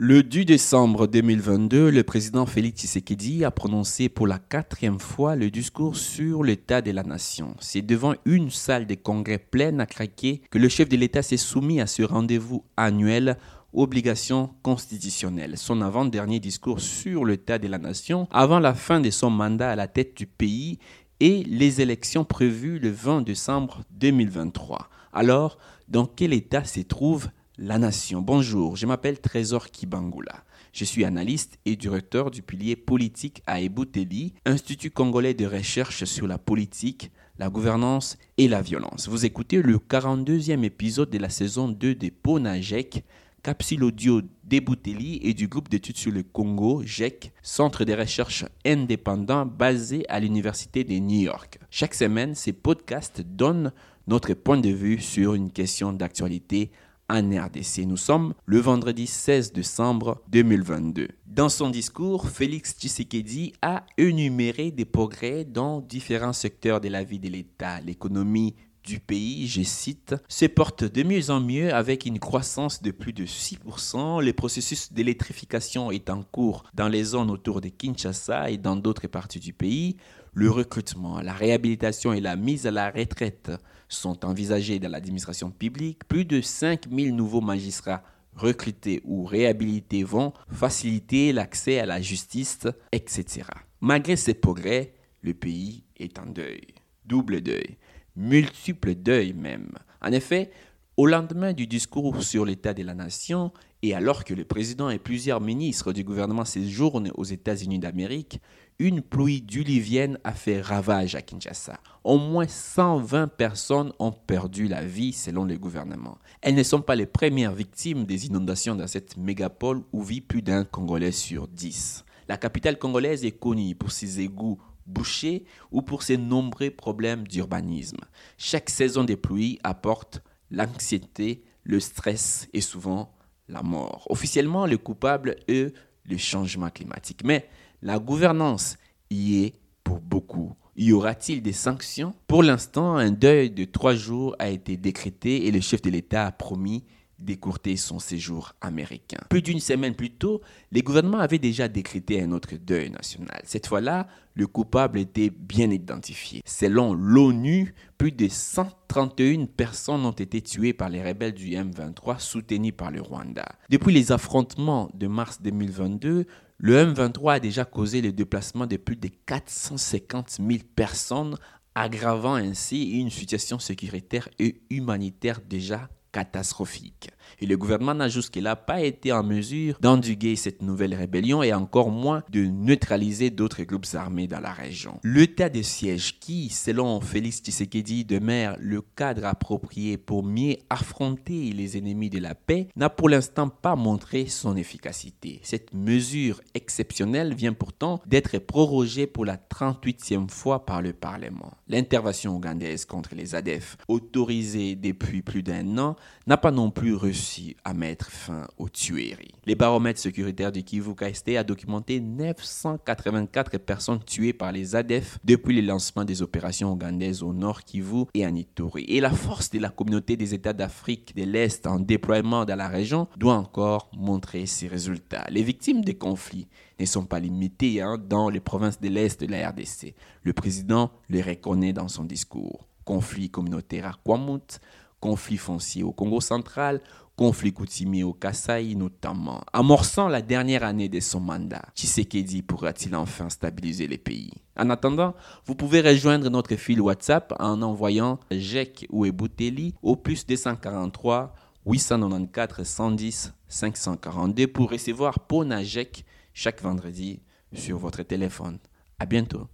Le 10 décembre 2022, le président Félix Tshisekedi a prononcé pour la 4e fois le discours sur l'état de la nation. C'est devant une salle de congrès pleine à craquer que le chef de l'État s'est soumis à ce rendez-vous annuel obligation constitutionnelle. Son avant-dernier discours sur l'état de la nation avant la fin de son mandat à la tête du pays et les élections prévues le 20 décembre 2023. Alors, dans quel état se trouve la nation? Bonjour, je m'appelle Trésor Kibangula. Je suis analyste et directeur du pilier politique à Ebuteli, Institut congolais de recherche sur la politique, la gouvernance et la violence. Vous écoutez le 42e épisode de la saison 2 des GEC, capsule audio d'Ebuteli et du groupe d'études sur le Congo, GEC, centre de recherche indépendant basé à l'Université de New York. Chaque semaine, ces podcasts donnent notre point de vue sur une question d'actualité en RDC. Nous sommes le vendredi 16 décembre 2022. Dans son discours, Félix Tshisekedi a énuméré des progrès dans différents secteurs de la vie de l'État. L'économie du pays, je cite, « se porte de mieux en mieux avec une croissance de plus de 6%. Le processus d'électrification est en cours dans les zones autour de Kinshasa et dans d'autres parties du pays. Le recrutement, la réhabilitation et la mise à la retraite sont envisagés dans l'administration publique. Plus de 5000 nouveaux magistrats recrutés ou réhabilités vont faciliter l'accès à la justice, etc. » Malgré ces progrès, le pays est en deuil. Double deuil. Multiple deuil même. En effet, au lendemain du discours sur l'état de la nation, et alors que le président et plusieurs ministres du gouvernement séjournent aux États-Unis d'Amérique, une pluie diluvienne a fait ravage à Kinshasa. Au moins 120 personnes ont perdu la vie selon le gouvernement. Elles ne sont pas les premières victimes des inondations dans cette mégapole où vit plus d'un Congolais sur 10. La capitale congolaise est connue pour ses égouts bouchés ou pour ses nombreux problèmes d'urbanisme. Chaque saison des pluies apporte l'anxiété, le stress et souvent la mort. Officiellement, le coupable est le changement climatique. Mais la gouvernance y est pour beaucoup. Y aura-t-il des sanctions? Pour l'instant, un deuil de 3 jours a été décrété et le chef de l'État a promis d'écourter son séjour américain. Plus d'une semaine plus tôt, les gouvernements avaient déjà décrété un autre deuil national. Cette fois-là, le coupable était bien identifié. Selon l'ONU, plus de 131 personnes ont été tuées par les rebelles du M23 soutenus par le Rwanda. Depuis les affrontements de mars 2022, le M23 a déjà causé le déplacement de plus de 450 000 personnes, aggravant ainsi une situation sécuritaire et humanitaire déjà catastrophique. Et le gouvernement n'a jusque-là pas été en mesure d'endiguer cette nouvelle rébellion et encore moins de neutraliser d'autres groupes armés dans la région. L'état de siège qui, selon Félix Tshisekedi, demeure le cadre approprié pour mieux affronter les ennemis de la paix, n'a pour l'instant pas montré son efficacité. Cette mesure exceptionnelle vient pourtant d'être prorogée pour la 38e fois par le Parlement. L'intervention ougandaise contre les ADF, autorisée depuis plus d'un an, n'a pas non plus réussi à mettre fin aux tueries. Les baromètres sécuritaires du Kivu-KST a documenté 984 personnes tuées par les ADF depuis le lancement des opérations ougandaises au nord Kivu et à Nitori. Et la force de la communauté des États d'Afrique de l'Est en déploiement dans la région doit encore montrer ses résultats. Les victimes des conflits ne sont pas limitées dans les provinces de l'Est de la RDC. Le président les reconnaît dans son discours. Conflits communautaires à Kwamut, conflits fonciers au Congo central, conflits coutumiers au Kassai notamment. Amorçant la dernière année de son mandat, Tshisekedi pourra-t-il enfin stabiliser les pays? En attendant, vous pouvez rejoindre notre fil WhatsApp en envoyant GEC ou Ebuteli au plus 243 894 110 542 pour recevoir Pona GEC chaque vendredi sur votre téléphone. À bientôt.